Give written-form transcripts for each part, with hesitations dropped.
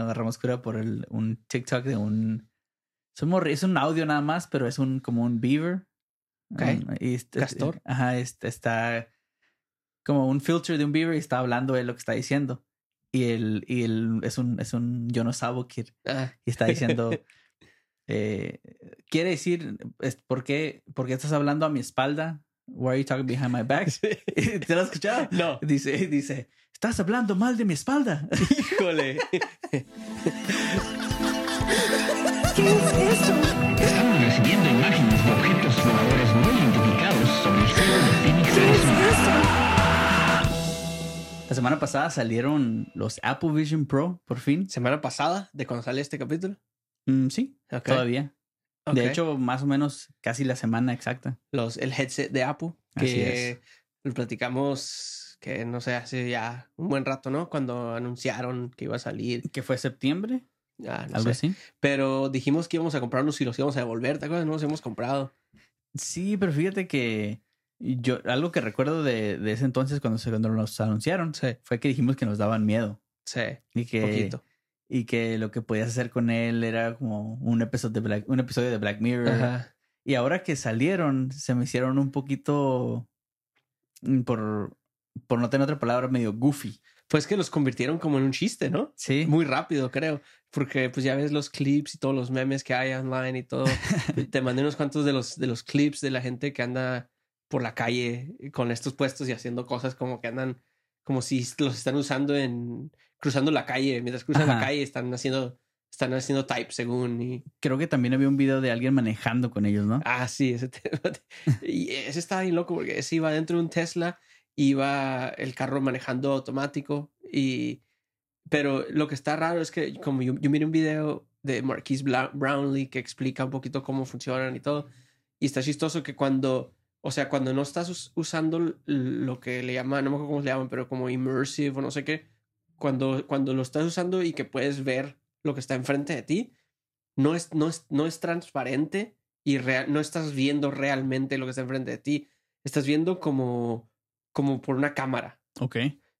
agarramos cura por un TikTok de un... Es un audio nada más, pero es como un beaver. Okay. Castor. Ajá, está como un filter de un beaver y está hablando de lo que está diciendo. Y él es un yo no sabo kid. Y está diciendo... quiere decir, ¿por qué estás hablando a mi espalda? Why are you talking behind my back? ¿Te lo has escuchado? No. Dice, estás hablando mal de mi espalda. Híjole. ¿Qué es eso? Estamos recibiendo imágenes de objetos voladores no identificados sobre el cielo de Phoenix. ¿Qué es eso? La semana pasada salieron los Apple Vision Pro, por fin. ¿Semana pasada? ¿De cuando sale este capítulo? Sí, okay. Todavía. Okay. De hecho, más o menos casi la semana exacta. El headset de Apple, que lo platicamos, que no sé, hace ya un buen rato, ¿no? Cuando anunciaron que iba a salir. ¿Que fue septiembre? No sé. Pero dijimos que íbamos a comprarlos y los íbamos a devolver, ¿te acuerdas? No los hemos comprado. Sí, pero fíjate que algo que recuerdo de ese entonces cuando nos anunciaron fue que dijimos que nos daban miedo. Sí, poquito. Y que lo que podías hacer con él era como un episodio de Black Mirror. Ajá. Y ahora que salieron, se me hicieron un poquito, por no tener otra palabra, medio goofy. Pues que los convirtieron como en un chiste, ¿no? Sí. Muy rápido, creo. Porque pues ya ves los clips y todos los memes que hay online y todo. Te mandé unos cuantos de los clips de la gente que anda por la calle con estos puestos y haciendo cosas como que andan... Como si los están usando cruzando la calle. Mientras cruzan la calle están haciendo type según. Y... Creo que también había un video de alguien manejando con ellos, ¿no? Ah, sí. Ese estaba bien loco porque ese iba dentro de un Tesla. Iba el carro manejando automático. Pero lo que está raro es que como yo miré un video de Marquise Brownlee que explica un poquito cómo funcionan y todo. Y está chistoso que cuando no estás usando lo que le llaman, no me acuerdo cómo le llaman, pero como immersive o no sé qué, cuando lo estás usando y que puedes ver lo que está enfrente de ti, no es transparente y no estás viendo realmente lo que está enfrente de ti. Estás viendo como por una cámara. Ok.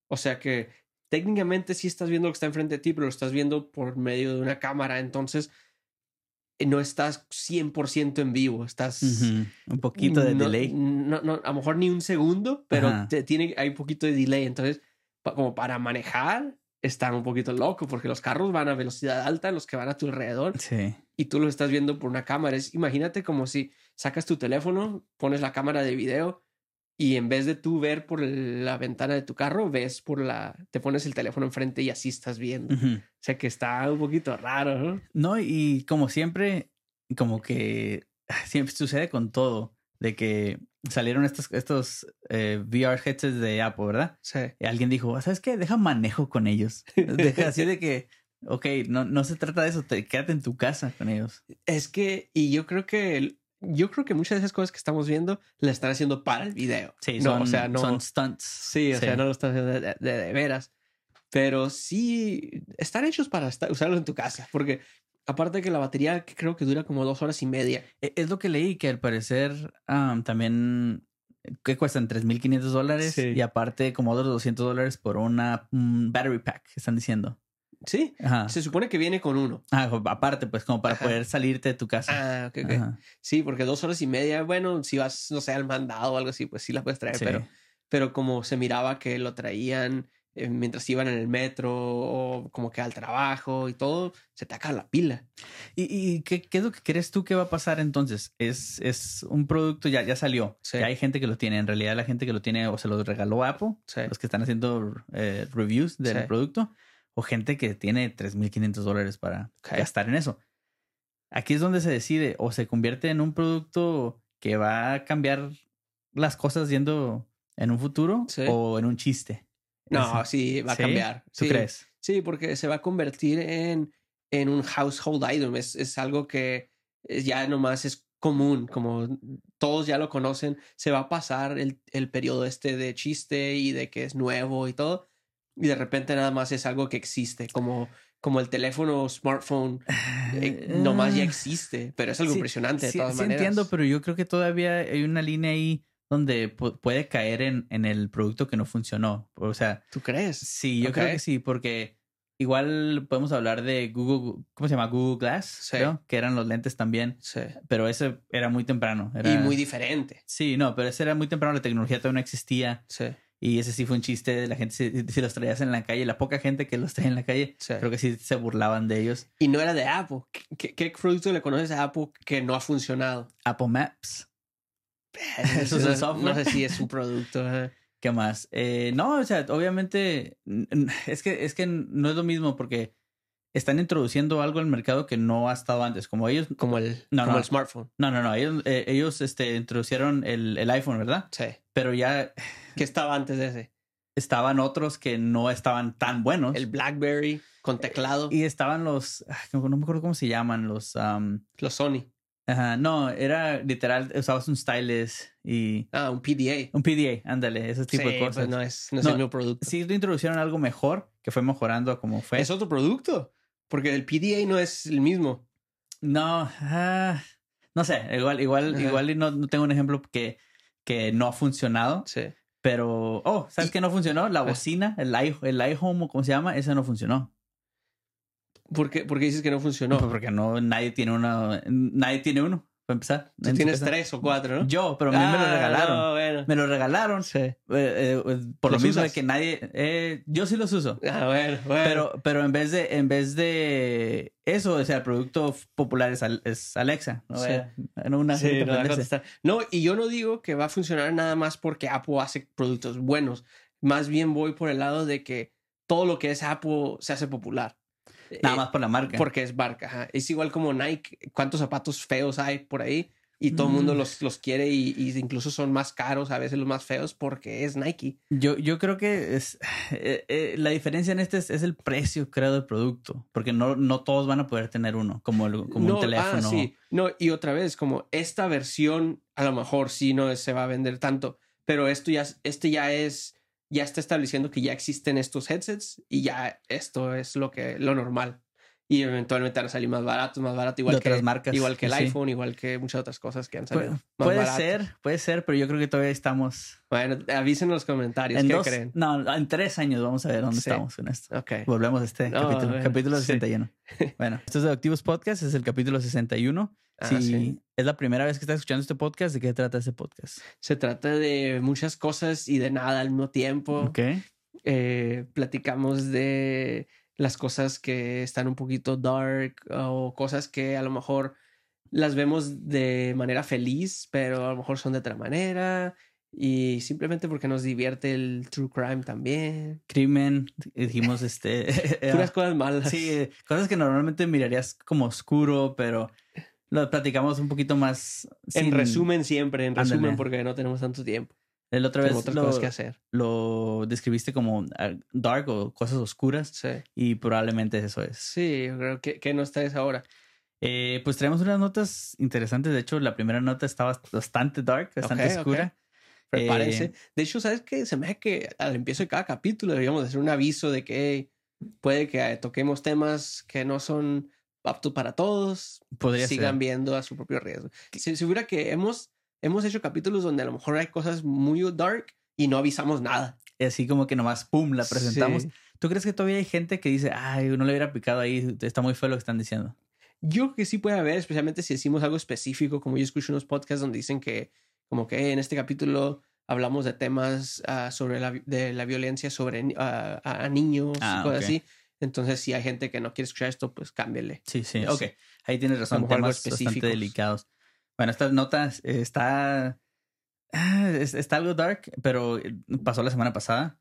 O sea que técnicamente sí estás viendo lo que está enfrente de ti, pero lo estás viendo por medio de una cámara. Entonces... no estás 100% en vivo, estás un poquito de delay. No, a lo mejor ni un segundo, pero hay un poquito de delay. Entonces, como para manejar, está un poquito loco porque los carros van a velocidad alta, los que van a tu alrededor, sí. Y tú los estás viendo por una cámara. Imagínate como si sacas tu teléfono, pones la cámara de video y en vez de tú ver por la ventana de tu carro, te pones el teléfono enfrente y así estás viendo. Uh-huh. O sea que está un poquito raro, ¿no? No, y como siempre, como que siempre sucede con todo, de que salieron estos VR headsets de Apple, ¿verdad? Sí. Y alguien dijo, ¿sabes qué? Deja manejo con ellos. Deja así de que, ok, no se trata de eso, quédate en tu casa con ellos. Es que, y yo creo que muchas de esas cosas que estamos viendo las están haciendo para el video. Sí, son stunts. Sí, o sea, no lo están haciendo de veras. Pero sí, están hechos para usarlo en tu casa. Porque aparte que la batería creo que dura como 2 horas y media. Es lo que leí, que al parecer también que cuestan $3,500. Sí. Y aparte como otros $200 por una battery pack, están diciendo. Sí. Ajá. Se supone que viene con uno. Aparte, pues, como para poder salirte de tu casa. Ah, ok. Ajá. Sí, porque 2 horas y media, bueno, si vas, no sé, al mandado o algo así, pues sí la puedes traer. Sí. Pero como se miraba que lo traían mientras iban en el metro o como que al trabajo y todo, se te acaba la pila. ¿Y qué es lo que crees tú que va a pasar entonces? Es un producto, ya salió. Sí. Ya hay gente que lo tiene. En realidad la gente que lo tiene o se lo regaló Apple, sí. Los que están haciendo reviews del producto. O gente que tiene $3,500 para gastar en eso. Aquí es donde se decide. O se convierte en un producto que va a cambiar las cosas yendo en un futuro. Sí. O en un chiste. No, sí, va a cambiar. ¿Tú crees? Sí, porque se va a convertir en un household item. Es algo que ya nomás es común. Como todos ya lo conocen. Se va a pasar el periodo este de chiste y de que es nuevo y todo. Y de repente nada más es algo que existe, como el teléfono o smartphone, nomás ya existe, pero es algo impresionante de todas maneras. Sí entiendo, pero yo creo que todavía hay una línea ahí donde puede caer en el producto que no funcionó. O sea, ¿tú crees? Sí, yo creo que sí, porque Igual podemos hablar de Google, ¿cómo se llama? Google Glass, sí, creo, que eran los lentes también. Sí. Pero ese era muy temprano. Era... Y muy diferente. Sí, no, pero ese era muy temprano. La tecnología todavía no existía. Sí. Y ese sí fue un chiste. La gente, si los traías en la calle, la poca gente que los traía en la calle, sí, creo que sí se burlaban de ellos. Y no era de Apple. ¿Qué producto le conoces a Apple que no ha funcionado? Apple Maps. Eso es software. No sé si es un producto. ¿Qué más? No, o sea, obviamente es que no es lo mismo porque están introduciendo algo al mercado que no ha estado antes. Como ellos... Como el smartphone. No. Ellos introducieron el iPhone, ¿verdad? Sí. Pero ya... ¿Qué estaba antes de ese? Estaban otros que no estaban tan buenos. El BlackBerry con teclado. Y estaban los... No me acuerdo cómo se llaman. Los Sony. Ajá. No, era literal... Usabas un stylus y... Ah, un PDA. Un PDA, ándale. Ese tipo de cosas. Pues no es el mismo producto. Sí, introducieron algo mejor que fue mejorando como fue. Es otro producto. Porque el PDA no es el mismo. No, no sé. Igual no tengo un ejemplo que no ha funcionado. Sí. Pero, ¿sabes qué no funcionó? La bocina, el iHome, ¿cómo se llama? Esa no funcionó. ¿Por qué dices que no funcionó? Pues porque nadie tiene uno, para empezar. Tú tienes 3 o 4, ¿no? Yo, pero a mí me lo regalaron. No, bueno. Me lo regalaron. Sí. Por lo mismo usas? De que nadie... yo sí los uso. Bueno. Pero en vez de eso, o sea, el producto popular es Alexa. ¿No? Sí. No, y yo no digo que va a funcionar nada más porque Apple hace productos buenos. Más bien voy por el lado de que todo lo que es Apple se hace popular. Nada más por la marca. Porque es marca. Ajá. Es igual como Nike. ¿Cuántos zapatos feos hay por ahí? Y todo el mundo los quiere y incluso son más caros, a veces los más feos, porque es Nike. Yo creo que es la diferencia en este es el precio, creo, del producto. Porque no todos van a poder tener uno, como un teléfono. Ah, sí. No, y otra vez, como esta versión, a lo mejor sí no se va a vender tanto, pero ya está estableciendo que ya existen estos headsets y ya esto es lo normal. Y eventualmente van a salir más barato, igual de otras marcas. Igual que el iPhone, igual que muchas otras cosas que han salido. Puede ser, pero yo creo que todavía estamos... Bueno, avisen en los comentarios qué creen. No, en 3 años vamos a ver dónde estamos con esto. Okay. Volvemos a este capítulo. Bueno, capítulo 61. Sí. Bueno, esto es de Activos Podcast, es el capítulo 61. Es la primera vez que estás escuchando este podcast, ¿de qué trata ese podcast? Se trata de muchas cosas y de nada al mismo tiempo. Okay. Platicamos de... las cosas que están un poquito dark o cosas que a lo mejor las vemos de manera feliz, pero a lo mejor son de otra manera y simplemente porque nos divierte el true crime también. Crimen, dijimos puras cosas malas. Sí, cosas que normalmente mirarías como oscuro, pero lo platicamos un poquito más. En resumen, porque no tenemos tanto tiempo. La otra vez lo describiste como dark o cosas oscuras. Sí. Y probablemente eso es. Sí, yo creo que no está esa ahora. Pues traemos unas notas interesantes. De hecho, la primera nota estaba bastante dark, bastante oscura. Okay. Prepárense. De hecho, ¿sabes qué? Se me hace que al empiezo de cada capítulo deberíamos hacer un aviso de que puede que toquemos temas que no son aptos para todos. Sigan viendo a su propio riesgo. Si hubiera que Hemos hecho capítulos donde a lo mejor hay cosas muy dark y no avisamos nada. Así como que nomás, pum, la presentamos. Sí. ¿Tú crees que todavía hay gente que dice, ay, no le hubiera picado ahí, está muy feo lo que están diciendo? Yo creo que sí puede haber, especialmente si decimos algo específico, como yo escucho unos podcasts donde dicen que, como que en este capítulo hablamos de temas sobre la violencia sobre a niños, cosas así. Entonces, si hay gente que no quiere escuchar esto, pues cámbiale. Sí, pues, ok. Ahí tienes razón, temas bastante delicados. Bueno, estas notas está algo dark, pero pasó la semana pasada.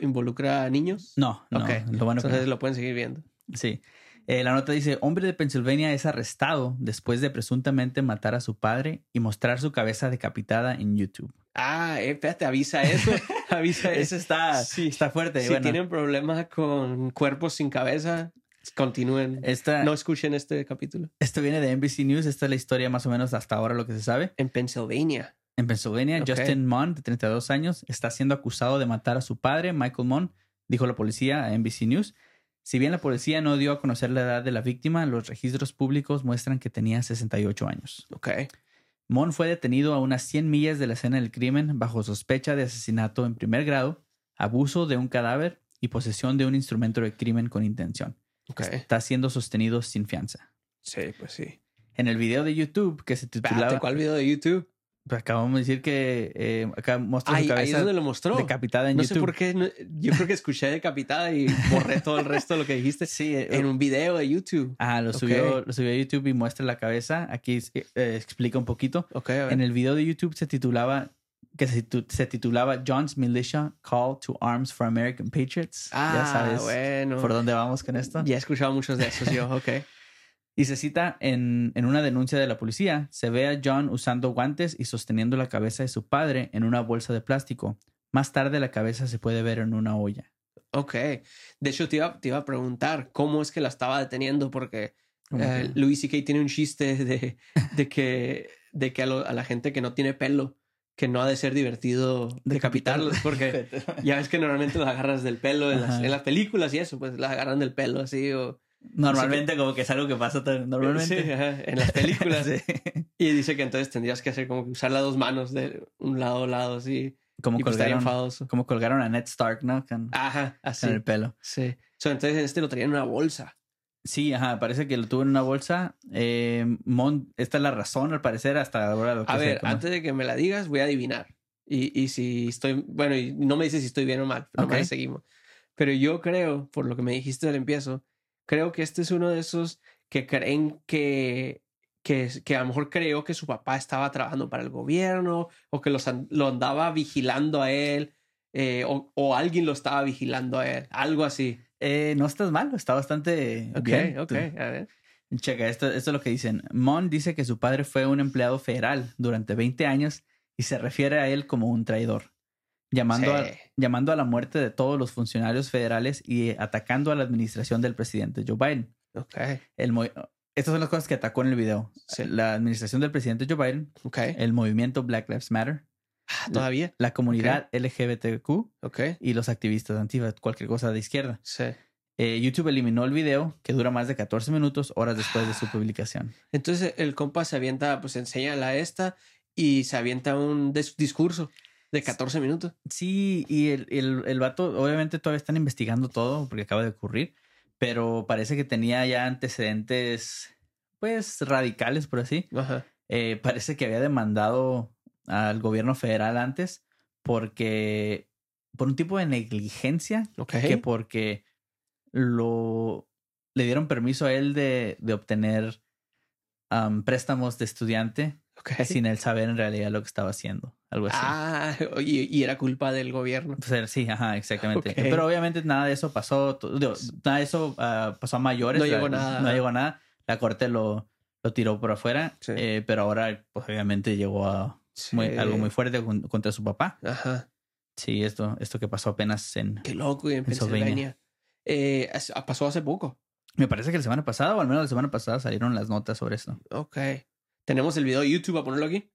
¿Involucra a niños? No. Okay. Lo bueno, entonces lo pueden seguir viendo. Sí. La nota dice, hombre de Pensilvania es arrestado después de presuntamente matar a su padre y mostrar su cabeza decapitada en YouTube. Espérate, avisa eso. Avisa eso. Está fuerte. Si tienen problemas con cuerpos sin cabeza... Continúen. No escuchen este capítulo. Esto viene de NBC News. Esta es la historia más o menos hasta ahora lo que se sabe. En Pensilvania, okay. Justin Mohn, de 32 años, está siendo acusado de matar a su padre, Michael Mohn, dijo la policía a NBC News. Si bien la policía no dio a conocer la edad de la víctima, los registros públicos muestran que tenía 68 años. Okay. Mohn fue detenido a unas 100 millas de la escena del crimen bajo sospecha de asesinato en primer grado, abuso de un cadáver y posesión de un instrumento de crimen con intención. Okay. Está siendo sostenido sin fianza. Sí, pues sí. En el video de YouTube que se titulaba... Espérate, ¿cuál video de YouTube? Acabamos de decir que acá mostró su cabeza. Ahí es donde lo mostró. Decapitada en YouTube. No sé por qué. No, yo creo que escuché decapitada y borré todo el resto de lo que dijiste. Sí. En un video de YouTube. Ah, lo subió a YouTube y muestra la cabeza. Aquí explica un poquito. Okay, a ver. En el video de YouTube se titulaba John's Militia Call to Arms for American Patriots. Ah, ya sabes por dónde vamos con esto. Ya he escuchado muchos de esos yo. Ok. Y se cita en una denuncia de la policía. Se ve a John usando guantes y sosteniendo la cabeza de su padre en una bolsa de plástico. Más tarde la cabeza se puede ver en una olla. Ok. De hecho, te iba a preguntar cómo es que la estaba deteniendo porque Louis C.K. tiene un chiste de que a la gente que no tiene pelo, que no ha de ser divertido decapitarlos porque ya ves que normalmente los agarras del pelo en las películas y eso, pues las agarran del pelo así o... Normalmente como que es algo que pasa normalmente sí, en las películas. Sí. Y dice que entonces tendrías que hacer como que usar las dos manos de un lado a lado así. Como, colgaron a Ned Stark, ¿no? Así. Con el pelo. Sí. So, entonces este lo traía en una bolsa. Sí, ajá. Parece que lo tuvo en una bolsa. Esta es la razón, al parecer, hasta ahora lo que A ver, antes de que me la digas, voy a adivinar. Y si estoy... Bueno, y no me dices si estoy bien o mal. Pero okay. Seguimos. Pero yo creo, por lo que me dijiste al empiezo... Creo que este es uno de esos que creen que a lo mejor creyó que su papá estaba trabajando para el gobierno o que lo andaba vigilando a él o alguien lo estaba vigilando a él. Algo así. No estás mal. Está bastante bien. Ok, a ver. Checa, esto es lo que dicen. Mohn dice que su padre fue un empleado federal durante 20 años y se refiere a él como un traidor. Llamando a la muerte de todos los funcionarios federales y atacando a la administración del presidente Joe Biden. Okay. Estas son las cosas que atacó en el video. Sí. La administración del presidente Joe Biden, okay. El movimiento Black Lives Matter, todavía la comunidad okay. LGBTQ okay. Y los activistas antifas, cualquier cosa de izquierda. Sí. YouTube eliminó el video que dura más de 14 minutos, horas después de su publicación. Entonces el compa se avienta, pues enséñala esta y se avienta un discurso. De 14 minutos. Sí, y el vato, obviamente todavía están investigando todo porque acaba de ocurrir, pero parece que tenía ya antecedentes, pues, radicales, por así. Ajá. Parece que había demandado al gobierno federal antes por un tipo de negligencia, okay. Que porque le dieron permiso a él de obtener préstamos de estudiante. Okay. Sin él saber en realidad lo que estaba haciendo. Algo así. Y era culpa del gobierno. Pues, sí, ajá, exactamente. Okay. Pero obviamente nada de eso pasó. Nada de eso pasó a mayores. No llegó nada. La corte lo tiró por afuera. Sí. Pero ahora, pues obviamente llegó a algo muy fuerte contra su papá. Ajá. Sí, esto que pasó apenas en... Qué loco, en Pensilvania. Pasó hace poco. Me parece que la semana pasada, o al menos la semana pasada, salieron las notas sobre eso. Ok. ¿Tenemos el video de YouTube a ponerlo aquí?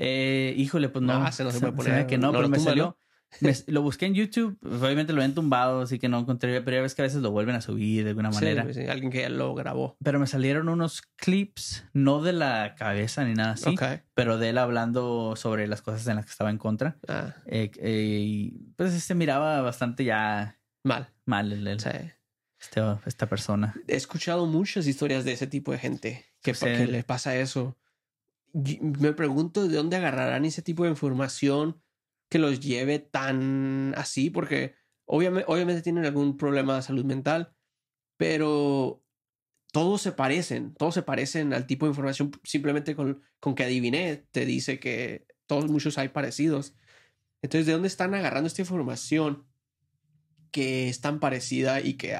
Híjole, pues no. Se puede poner. Que no, pero me salió. Lo busqué en YouTube. Obviamente lo habían tumbado, así que no encontré. Pero ya ves que a veces lo vuelven a subir de alguna manera. Sí, alguien que ya lo grabó. Pero me salieron unos clips, no de la cabeza ni nada así, okay. Pero de él hablando sobre las cosas en las que estaba en contra. Pues se miraba bastante ya... Mal. Sí. Esta persona. He escuchado muchas historias de ese tipo de gente. Que le pasa eso. Me pregunto de dónde agarrarán ese tipo de información que los lleve tan así, porque obviamente tienen algún problema de salud mental, pero todos se parecen al tipo de información. Simplemente con que adiviné, te dice que muchos hay parecidos. Entonces, ¿de dónde están agarrando esta información que es tan parecida y que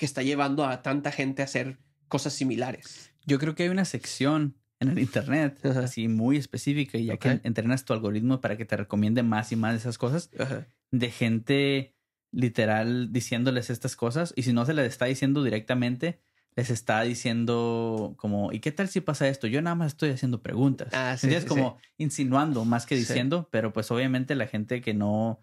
está llevando a tanta gente a hacer cosas similares? Yo creo que hay una sección en el internet así muy específica y ya okay. Que entrenas tu algoritmo para que te recomiende más y más de esas cosas de gente literal diciéndoles estas cosas y si no se les está diciendo directamente, les está diciendo como ¿y qué tal si pasa esto? Yo nada más estoy haciendo preguntas. Insinuando más que diciendo, pero pues obviamente la gente que no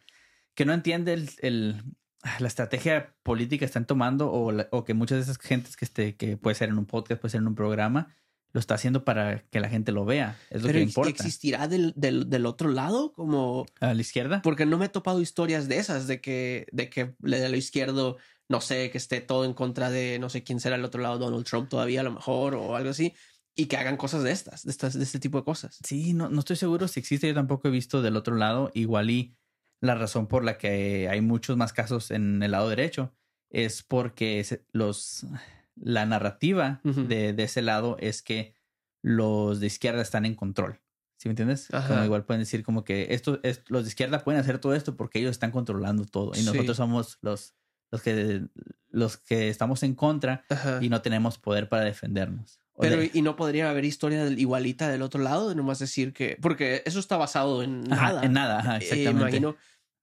entiende la estrategia política están tomando o que muchas de esas gentes que puede ser en un podcast, puede ser en un programa, lo está haciendo para que la gente lo vea. Es lo que importa. ¿Existirá del otro lado? Como ¿a la izquierda? Porque no me he topado historias de esas, de que de lo izquierdo, no sé, que esté todo en contra de no sé quién será el otro lado, Donald Trump todavía a lo mejor o algo así, y que hagan cosas de este tipo de cosas. Sí, no estoy seguro si existe. Yo tampoco he visto del otro lado. Igual y la razón por la que hay muchos más casos en el lado derecho es porque la narrativa de ese lado es que los de izquierda están en control. ¿Sí me entiendes? Como igual pueden decir como que los de izquierda pueden hacer todo esto porque ellos están controlando todo. Y nosotros somos los que estamos en contra y no tenemos poder para defendernos. Pero ¿y no podría haber historia igualita del otro lado? De nomás decir que... Porque eso está basado en nada. En nada, exactamente. Imagino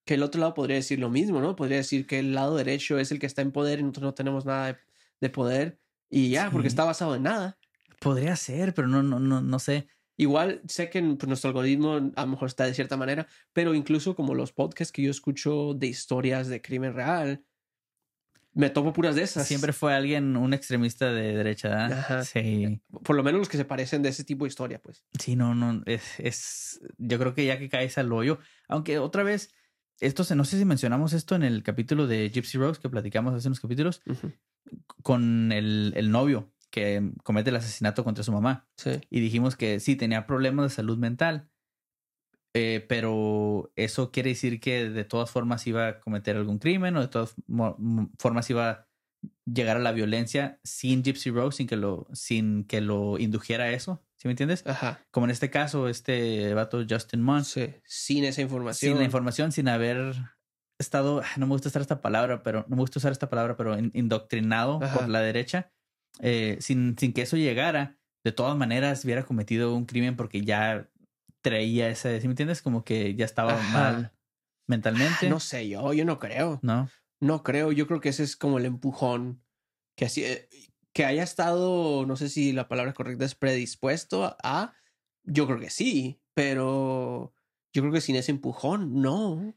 que el otro lado podría decir lo mismo, ¿no? Podría decir que el lado derecho es el que está en poder y nosotros no tenemos nada de poder y ya, porque está basado en nada. Podría ser, pero no sé. Igual sé que nuestro algoritmo a lo mejor está de cierta manera, pero incluso como los podcasts que yo escucho de historias de crimen real... Me topo puras de esas. Siempre fue alguien, un extremista de derecha, ¿eh? Ajá. Sí. Por lo menos los que se parecen de ese tipo de historia, pues. Sí, no. Yo creo que ya que caes al hoyo. Aunque otra vez, no sé si mencionamos esto en el capítulo de Gypsy Rose que platicamos hace unos capítulos, con el novio que comete el asesinato contra su mamá. Sí. Y dijimos que sí, tenía problemas de salud mental. Pero eso quiere decir que de todas formas iba a cometer algún crimen o de todas formas iba a llegar a la violencia sin Gypsy Rose, sin que lo indujera a eso. ¿Sí me entiendes? Ajá. Como en este caso, este vato Justin Mohn. Sí. Sin esa información. Sin la información, sin haber estado... No me gusta usar esta palabra, pero indoctrinado por la derecha. Sin que eso llegara, de todas maneras hubiera cometido un crimen porque ya... traía ese, ¿sí me entiendes? Como que ya estaba mal mentalmente. No sé, yo no creo. No creo. Yo creo que ese es como el empujón que así, que haya estado, no sé si la palabra correcta es predispuesto a, yo creo que sí, pero yo creo que sin ese empujón, no.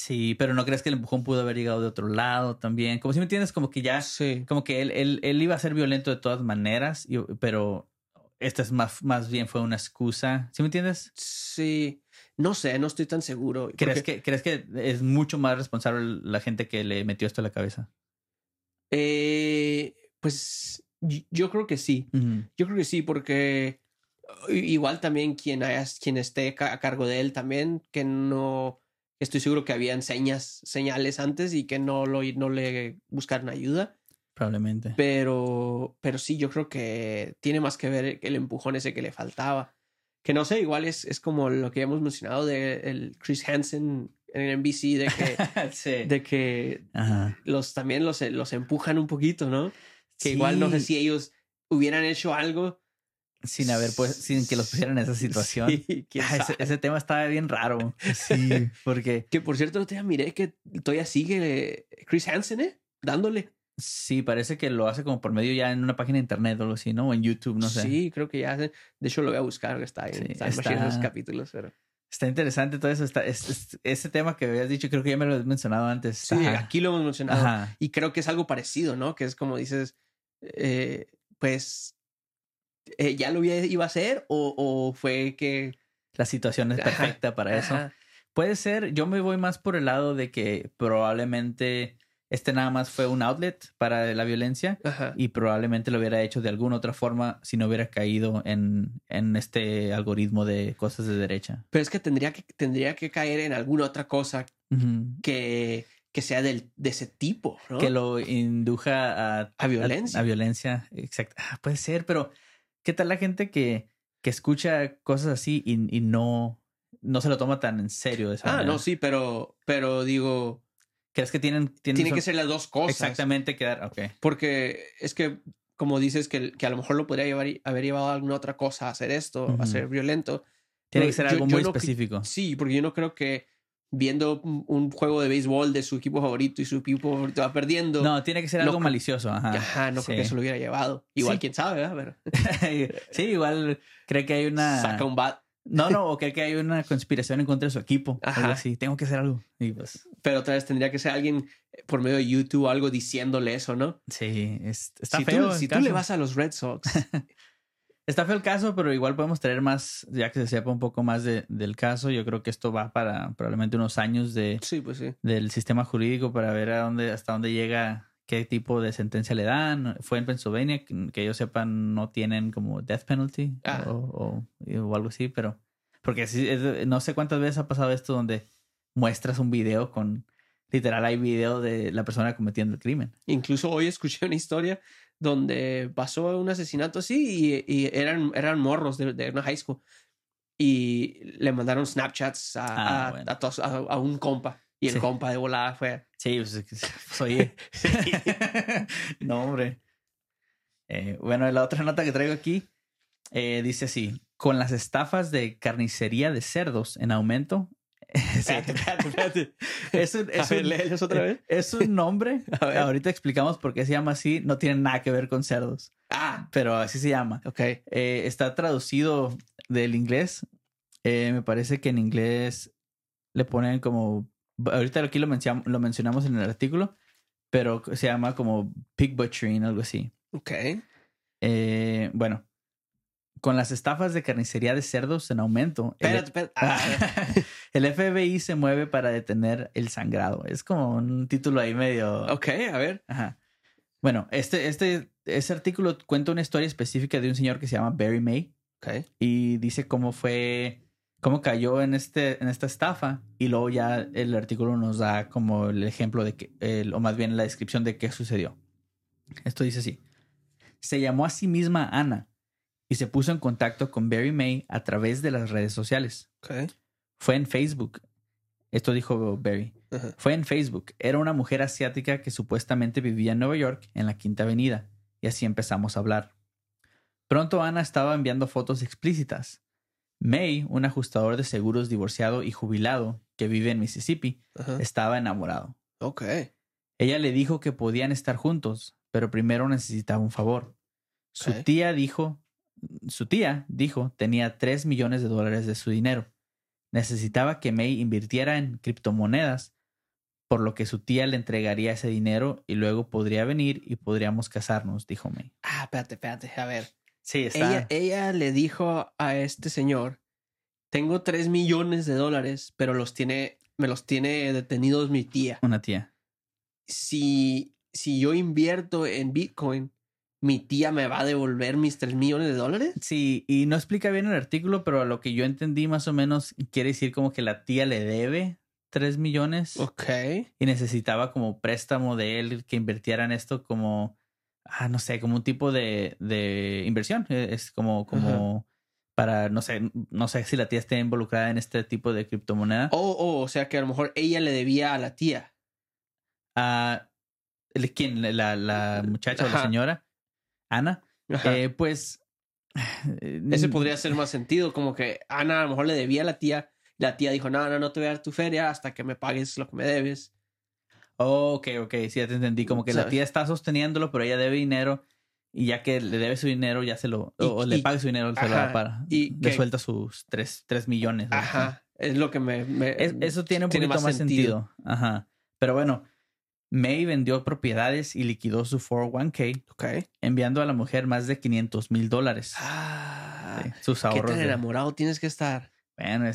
Sí, pero ¿no crees que el empujón pudo haber llegado de otro lado también? Como si me entiendes, como que ya, como que él iba a ser violento de todas maneras, pero... Esta es más bien fue una excusa. ¿Sí me entiendes? Sí. No sé, no estoy tan seguro. ¿Crees que es mucho más responsable la gente que le metió esto en la cabeza? Pues yo creo que sí. Yo creo que sí, porque igual también quien esté a cargo de él también, que no... Estoy seguro que habían señales antes y que no le buscaron ayuda. Probablemente. Pero sí, yo creo que tiene más que ver el empujón ese que le faltaba. Que no sé, igual es como lo que hemos mencionado de el Chris Hansen en el NBC, de que, de que también los empujan un poquito, ¿no? Que igual no sé si ellos hubieran hecho algo sin que los pusieran en esa situación. Sí, ese tema estaba bien raro. Sí, porque... Que por cierto, miré que todavía sigue Chris Hansen, dándole. Sí, parece que lo hace como por medio ya en una página de internet o algo así, ¿no? O en YouTube, no sé. Sí, creo que ya hace. De hecho, lo voy a buscar, está ahí. Sí, está en los capítulos, pero... Está interesante todo eso. Ese tema que habías dicho, creo que ya me lo has mencionado antes. Sí, aquí lo hemos mencionado. Y creo que es algo parecido, ¿no? Que es como dices, ¿ya lo iba a hacer? ¿O fue que...? La situación es perfecta para eso. Puede ser. Yo me voy más por el lado de que probablemente... nada más fue un outlet para la violencia y probablemente lo hubiera hecho de alguna otra forma si no hubiera caído en este algoritmo de cosas de derecha. Pero es que tendría que caer en alguna otra cosa que sea de ese tipo, ¿no? Que lo induja a violencia. A violencia, exacto. Puede ser, pero ¿qué tal la gente que escucha cosas así y no se lo toma tan en serio de esa manera? No, sí, pero digo... ¿Crees que tienen que ser las dos cosas? Exactamente, quedar... Okay. Porque es que, como dices, que a lo mejor lo podría haber llevado a alguna otra cosa a hacer esto, a ser violento. Tiene que ser algo muy específico. Sí, porque yo no creo que viendo un juego de béisbol de su equipo favorito y su equipo favorito va perdiendo... No, tiene que ser algo malicioso. No creo que eso lo hubiera llevado. Igual, quién sabe, ¿verdad? Pero... sí, igual creo que hay una... Saca un bat. No, o que hay una conspiración en contra de su equipo. Algo así. Tengo que hacer algo. Y pues... Pero otra vez tendría que ser alguien por medio de YouTube o algo diciéndole eso, ¿no? Sí, está feo. Si tú le vas a los Red Sox Está feo el caso, pero igual podemos traer más, ya que se sepa un poco más del caso. Yo creo que esto va para probablemente unos años del sistema jurídico para ver hasta dónde llega, qué tipo de sentencia le dan. Fue en Pensilvania, que yo sepa no tienen como death penalty o algo así, pero porque sí, no sé cuántas veces ha pasado esto donde muestras un video con... Literal, hay video de la persona cometiendo el crimen. Incluso hoy escuché una historia donde pasó un asesinato así y eran morros de una high school y le mandaron Snapchats a un compa y el compa de volada fue... Sí, pues, soy... No, hombre. Bueno, la otra nota que traigo aquí dice así. Con las estafas de carnicería de cerdos en aumento... Sí. Espérate. A ver, léelos otra vez. Es un nombre. Ahorita explicamos por qué se llama así. No tiene nada que ver con cerdos. Pero así se llama. Okay. Está traducido del inglés. Me parece que en inglés le ponen como... Ahorita aquí lo mencionamos en el artículo, pero se llama como pig butchering, algo así. Ok. Bueno. Con las estafas de carnicería de cerdos en aumento. El FBI se mueve para detener el sangrado. Es como un título ahí medio... Ok, a ver. Ajá. Bueno, este artículo cuenta una historia específica de un señor que se llama Barry May. Okay. Y dice cómo cayó en esta estafa. Y luego ya el artículo nos da como el ejemplo de que... o más bien la descripción de qué sucedió. Esto dice así. Se llamó a sí misma Ana y se puso en contacto con Barry May a través de las redes sociales. Okay. Fue en Facebook. Esto dijo Barry. Uh-huh. Fue en Facebook. Era una mujer asiática que supuestamente vivía en Nueva York, en la Quinta Avenida. Y así empezamos a hablar. Pronto Ana estaba enviando fotos explícitas. May, un ajustador de seguros divorciado y jubilado que vive en Mississippi, uh-huh, estaba enamorado. Okay. Ella le dijo que podían estar juntos, pero primero necesitaba un favor. Okay. Su tía dijo tenía $3 millones de su dinero. Necesitaba que May invirtiera en criptomonedas, por lo que su tía le entregaría ese dinero y luego podría venir y podríamos casarnos, dijo May. Espérate, a ver. Sí, está. Ella le dijo a este señor, tengo $3 millones, pero me los tiene detenidos mi tía. Una tía. Si yo invierto en Bitcoin, ¿mi tía me va a devolver mis $3 millones? Sí, y no explica bien el artículo, pero a lo que yo entendí más o menos quiere decir como que la tía le debe $3 millones. Ok. Y necesitaba como préstamo de él que invirtiera en esto como, no sé, como un tipo de inversión. Es como uh-huh, para, no sé si la tía esté involucrada en este tipo de criptomoneda. O sea que a lo mejor ella le debía a la tía. ¿Quién? ¿La muchacha, ajá, o la señora? Ana, pues... Ese podría hacer más sentido, como que Ana a lo mejor le debía a la tía. La tía dijo, no te voy a dar tu feria hasta que me pagues lo que me debes. Ok, sí, ya te entendí. Como que, ¿sabes?, la tía está sosteniéndolo, pero ella debe dinero. Y ya que le debe su dinero, ya se lo... le pague su dinero, ajá, se lo da para... Le suelta sus $3 millones. Ajá, es lo que eso tiene un poquito más sentido. Ajá, pero bueno... May vendió propiedades y liquidó su 401k, okay, enviando a la mujer más de $500,000. Sí, sus ahorros. ¿Qué tan enamorado tienes que estar? Bueno,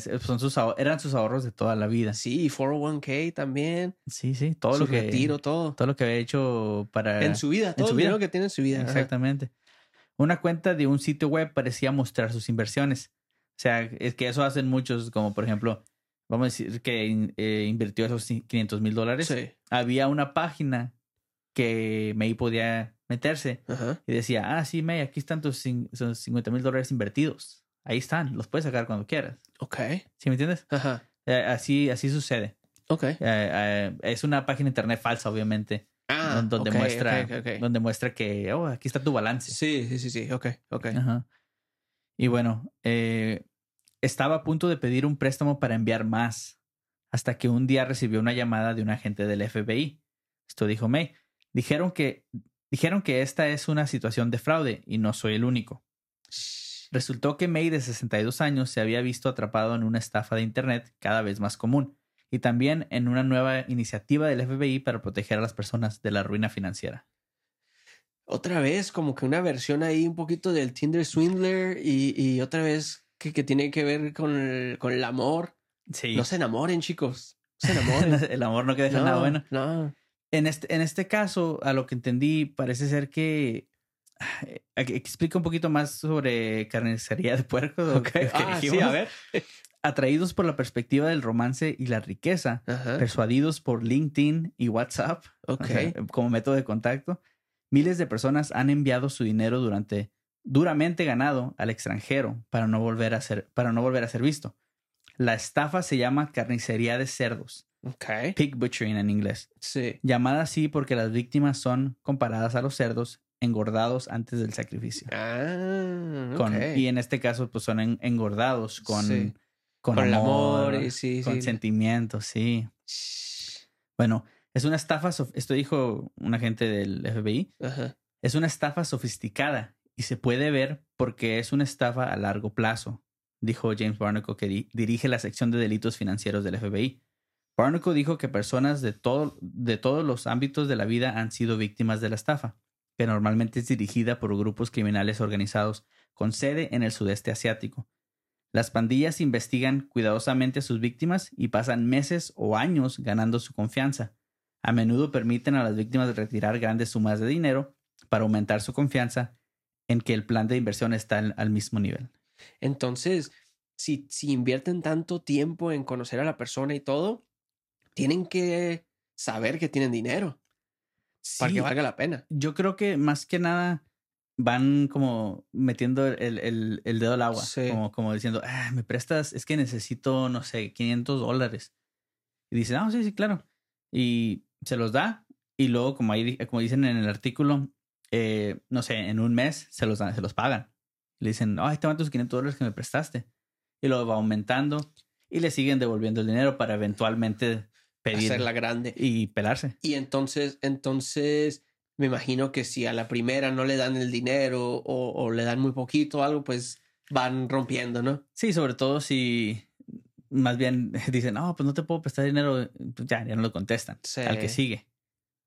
eran sus ahorros de toda la vida. Sí, 401k también. Sí, todo lo que... Su retiro, todo. Todo lo que había hecho para... En su vida, todo el dinero que tiene en su vida. Exactamente. Ajá. Una cuenta de un sitio web parecía mostrar sus inversiones. O sea, es que eso hacen muchos, como por ejemplo... Vamos a decir que invirtió esos $500,000. Sí. Había una página que May podía meterse, ajá, y decía, sí, May, aquí están tus $50,000 invertidos. Ahí están, los puedes sacar cuando quieras. Ok. ¿Sí me entiendes? Ajá. Así sucede. Ok. Es una página de internet falsa, obviamente. Donde muestra que, aquí está tu balance. Sí. Ok. Ajá. Y bueno, estaba a punto de pedir un préstamo para enviar más, hasta que un día recibió una llamada de un agente del FBI. Esto dijo May. Dijeron que esta es una situación de fraude y no soy el único. Resultó que May, de 62 años, se había visto atrapado en una estafa de internet cada vez más común y también en una nueva iniciativa del FBI para proteger a las personas de la ruina financiera. otra vez como que una versión ahí un poquito del Tinder Swindler y otra vez que tiene que ver con el amor. Sí. No se enamoren, chicos. No se enamoren. El amor no queda nada bueno. No. En este caso, a lo que entendí, parece ser que... Explica un poquito más sobre carnicería de puercos. Okay. Sí, a ver. Atraídos por la perspectiva del romance y la riqueza, ajá, persuadidos por LinkedIn y WhatsApp, okay, como método de contacto, miles de personas han enviado su dinero duramente ganado al extranjero para no volver a ser visto. La estafa se llama carnicería de cerdos, okay, pig butchering en inglés, sí, llamada así porque las víctimas son comparadas a los cerdos engordados antes del sacrificio. Okay. Y en este caso, pues son engordados con... Sí. Con amor, y sí, con sentimientos, sí. Bueno, es una estafa... Esto dijo un agente del FBI. Ajá. Es una estafa sofisticada y se puede ver porque es una estafa a largo plazo, dijo James Barnacle, que dirige la sección de delitos financieros del FBI. Barnacle dijo que personas de todos los ámbitos de la vida han sido víctimas de la estafa, que normalmente es dirigida por grupos criminales organizados con sede en el sudeste asiático. Las pandillas investigan cuidadosamente a sus víctimas y pasan meses o años ganando su confianza. A menudo permiten a las víctimas retirar grandes sumas de dinero para aumentar su confianza en que el plan de inversión está al mismo nivel. Entonces, si invierten tanto tiempo en conocer a la persona y todo, tienen que saber que tienen dinero, sí, para que valga la pena. Yo creo que más que nada... van como metiendo el dedo al agua, sí, como diciendo, me prestas, es que necesito, no sé, $500. Y dice, sí, claro. Y se los da. Y luego, como dicen en el artículo, no sé, en un mes se los pagan. Le dicen, ahí te van tus $500 que me prestaste. Y luego va aumentando y le siguen devolviendo el dinero para eventualmente pedir. Hacerla grande. Y pelarse. Y entonces... Me imagino que si a la primera no le dan el dinero o le dan muy poquito o algo, pues van rompiendo, ¿no? Sí, sobre todo si más bien dicen, pues no te puedo prestar dinero, pues ya no lo contestan, sí, al que sigue.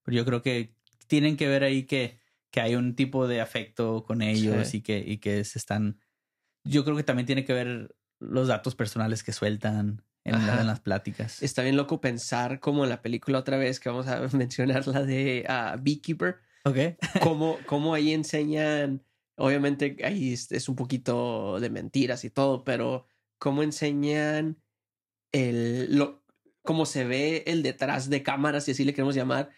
Pero yo creo que tienen que ver ahí que hay un tipo de afecto con ellos, sí, y que se están... Yo creo que también tiene que ver los datos personales que sueltan en las pláticas. Está bien loco pensar como en la película otra vez que vamos a mencionar, la de Beekeeper. Ok. Como ahí enseñan, obviamente ahí es un poquito de mentiras y todo, pero cómo enseñan cómo se ve el detrás de cámaras, si así le queremos llamar,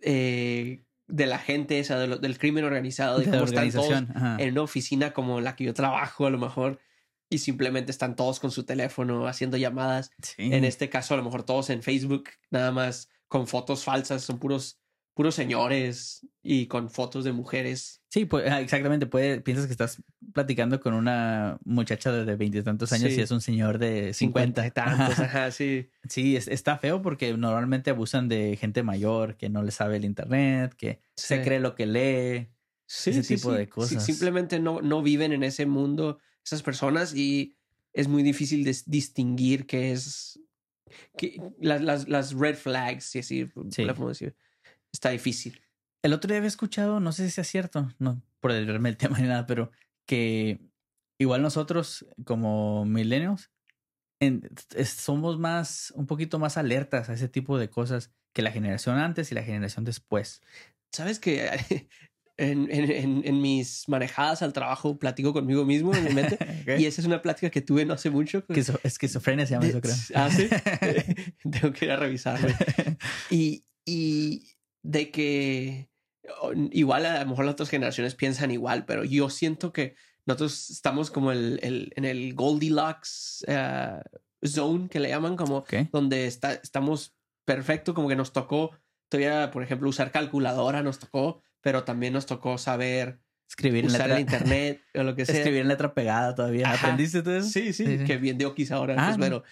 de la gente esa, del crimen organizado, de cómo están todos en una oficina como la que yo trabajo a lo mejor. Y simplemente están todos con su teléfono haciendo llamadas. Sí. En este caso, a lo mejor todos en Facebook, nada más con fotos falsas. Son puros señores y con fotos de mujeres. Sí, pues exactamente. Piensas que estás platicando con una muchacha de 20 y tantos años, sí, y es un señor de 50 y tantos. Ajá, sí. Sí, está feo porque normalmente abusan de gente mayor que no le sabe el internet, que sí, se cree lo que lee. Sí, ese tipo de cosas. Sí, simplemente no viven en ese mundo esas personas y es muy difícil distinguir qué es las red flags, si así la podemos decir. Está difícil. El otro día había escuchado, no sé si es cierto, no por deliberarme el tema ni nada, pero que igual nosotros como millennials somos un poquito más alertas a ese tipo de cosas que la generación antes y la generación después. ¿Sabes qué? En mis manejadas al trabajo platico conmigo mismo en mi mente. Okay. Y esa es una plática que tuve no hace mucho. Esquizofrenia se llama eso, creo. ¿Sí? Tengo que ir a revisarlo. Y de que igual a lo mejor las otras generaciones piensan igual, pero yo siento que nosotros estamos como en el Goldilocks zone, que le llaman, como okay, donde estamos perfecto, como que nos tocó todavía, por ejemplo, usar calculadora, nos tocó, pero también nos tocó saber escribir, usar el internet o lo que sea. Escribir en letra pegada todavía. Ajá. ¿Aprendiste todo eso? Sí. Que bien dio quizá ahora. Pues,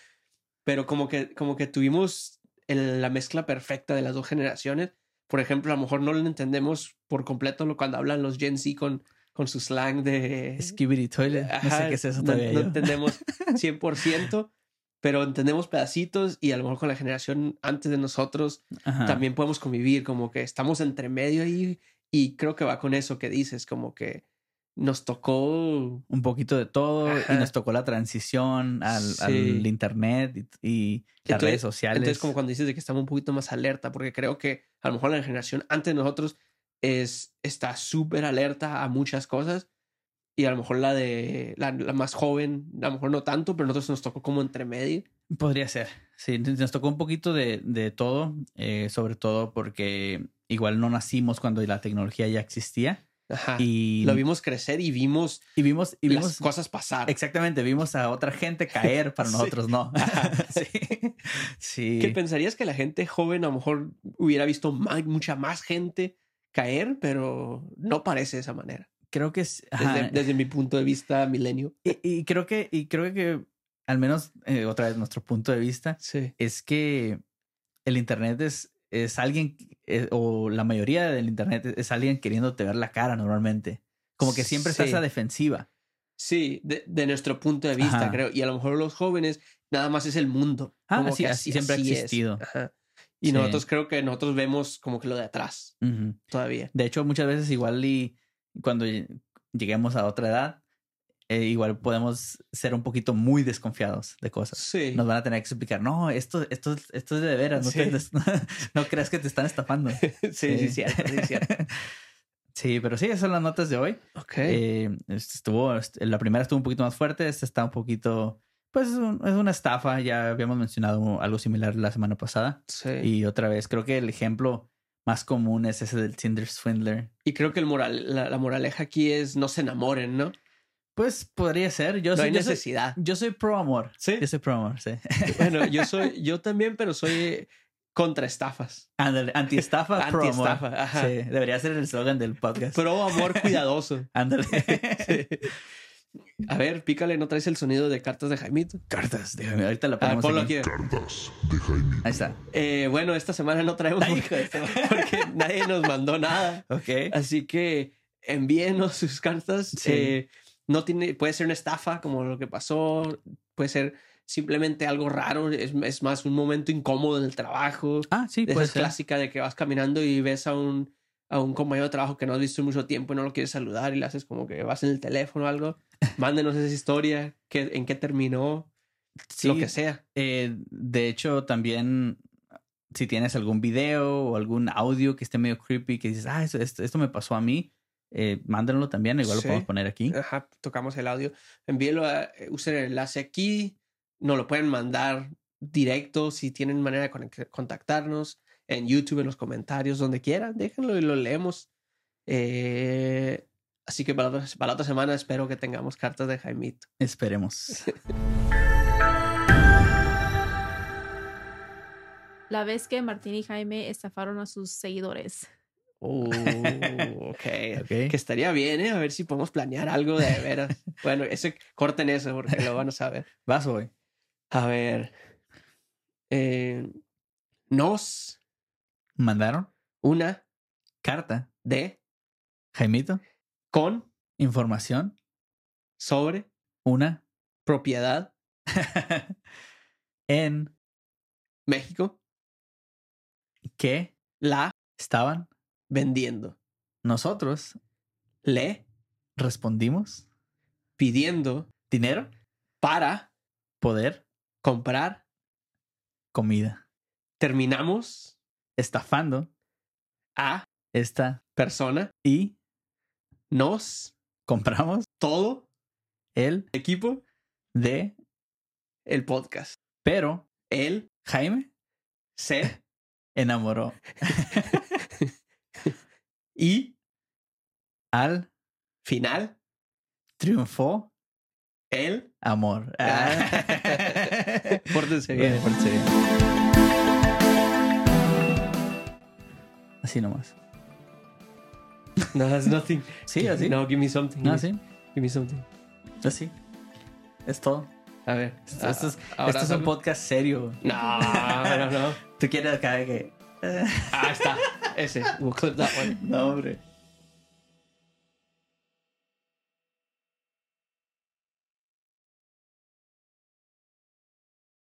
pero como que tuvimos la mezcla perfecta de las dos generaciones. Por ejemplo, a lo mejor no lo entendemos por completo cuando hablan los Gen Z con su slang de... Skibidi toilet. Ajá, no sé qué es eso todavía. No entendemos 100%. Pero entendemos pedacitos y a lo mejor con la generación antes de nosotros, ajá, también podemos convivir, como que estamos entre medio ahí Y creo que va con eso que dices, como que nos tocó un poquito de todo. Ajá. Y nos tocó la transición al internet y las redes sociales. Entonces, como cuando dices de que estamos un poquito más alerta, porque creo que a lo mejor la generación antes de nosotros está súper alerta a muchas cosas, y a lo mejor la más joven, a lo mejor no tanto, pero nosotros nos tocó como entre medio. Podría ser. Sí, nos tocó un poquito de todo, sobre todo porque igual no nacimos cuando la tecnología ya existía. Ajá. Y lo vimos crecer y vimos las cosas pasar. Exactamente, vimos a otra gente caer para nosotros, sí. ¿No? Sí. Sí. ¿Qué pensarías que la gente joven a lo mejor hubiera visto mucha más gente caer, pero no parece de esa manera? Creo que es desde mi punto de vista milenio. Y creo que al menos otra vez nuestro punto de vista es que el internet es alguien, o la mayoría del internet es alguien queriéndote ver la cara normalmente. Como que siempre estás a defensiva. Sí, de nuestro punto de vista, creo. Y a lo mejor los jóvenes nada más es el mundo. Como que así siempre así ha existido. Ajá. Y nosotros creo que nosotros vemos como que lo de atrás todavía. De hecho, muchas veces igual y cuando lleguemos a otra edad, igual podemos ser un poquito muy desconfiados de cosas. Sí. Nos van a tener que explicar, no, esto es de veras, no creas que te están estafando. Sí, cierto. Sí, pero sí, esas son las notas de hoy. Okay. La primera estuvo un poquito más fuerte, esta está un poquito, pues es una estafa, ya habíamos mencionado algo similar la semana pasada. Sí. Y otra vez, creo que el ejemplo más común es ese del Tinder Swindler. Y creo que la moraleja aquí es no se enamoren, ¿no? Pues podría ser. Yo no soy necesidad. Yo soy pro amor. Sí. Yo soy pro amor, sí. Bueno, yo también, pero soy contra estafas. Ándale, antiestafa, pro amor. Antiestafa, ajá. Sí, debería ser el slogan del podcast. Pro amor cuidadoso. Ándale. Sí. A ver, pícale, ¿no traes el sonido de cartas de Jaimito? Cartas de Jaime. Ahorita la ponemos. Aquí. Cartas de Jaime. Ahí está. Bueno, esta semana no traemos porque nadie nos mandó nada. Okay. Así que envíenos sus cartas. Sí. Puede ser una estafa como lo que pasó, puede ser simplemente algo raro, es más un momento incómodo en el trabajo. Ah, sí, puede ser. Es clásica de que vas caminando y ves a un compañero de trabajo que no has visto en mucho tiempo y no lo quieres saludar y le haces como que vas en el teléfono o algo. Mándenos esa historia, en qué terminó, sí, lo que sea. De hecho, también si tienes algún video o algún audio que esté medio creepy, que dices, esto me pasó a mí. Mándenlo también, igual lo podemos poner aquí. Ajá, tocamos el audio. Envíelo usen el enlace aquí. Nos lo pueden mandar directo si tienen manera de contactarnos en YouTube, en los comentarios, donde quieran. Déjenlo y lo leemos. Así que para la otra semana espero que tengamos cartas de Jaimito. Esperemos. La vez que Martín y Jaime estafaron a sus seguidores. Okay. Que estaría bien, a ver si podemos planear algo de veras. Bueno, corten eso porque lo van a saber. Vas hoy. A ver. Nos mandaron una carta de Jaimito con información sobre una propiedad en México que la estaban vendiendo. Nosotros le respondimos pidiendo dinero para poder comprar comida. Terminamos estafando a esta persona y nos compramos todo el equipo de el podcast. Pero el Jaime se enamoró. Y al final triunfó el amor. Pórtense bien. Así nomás. No, that's nothing. Sí, así. No, give me something. No, así. Give me something. Así. Es todo. A ver. Esto es un podcast serio. No. Tú quieres acá que... Ahí está. Ese. We'll clip that one. No, hombre.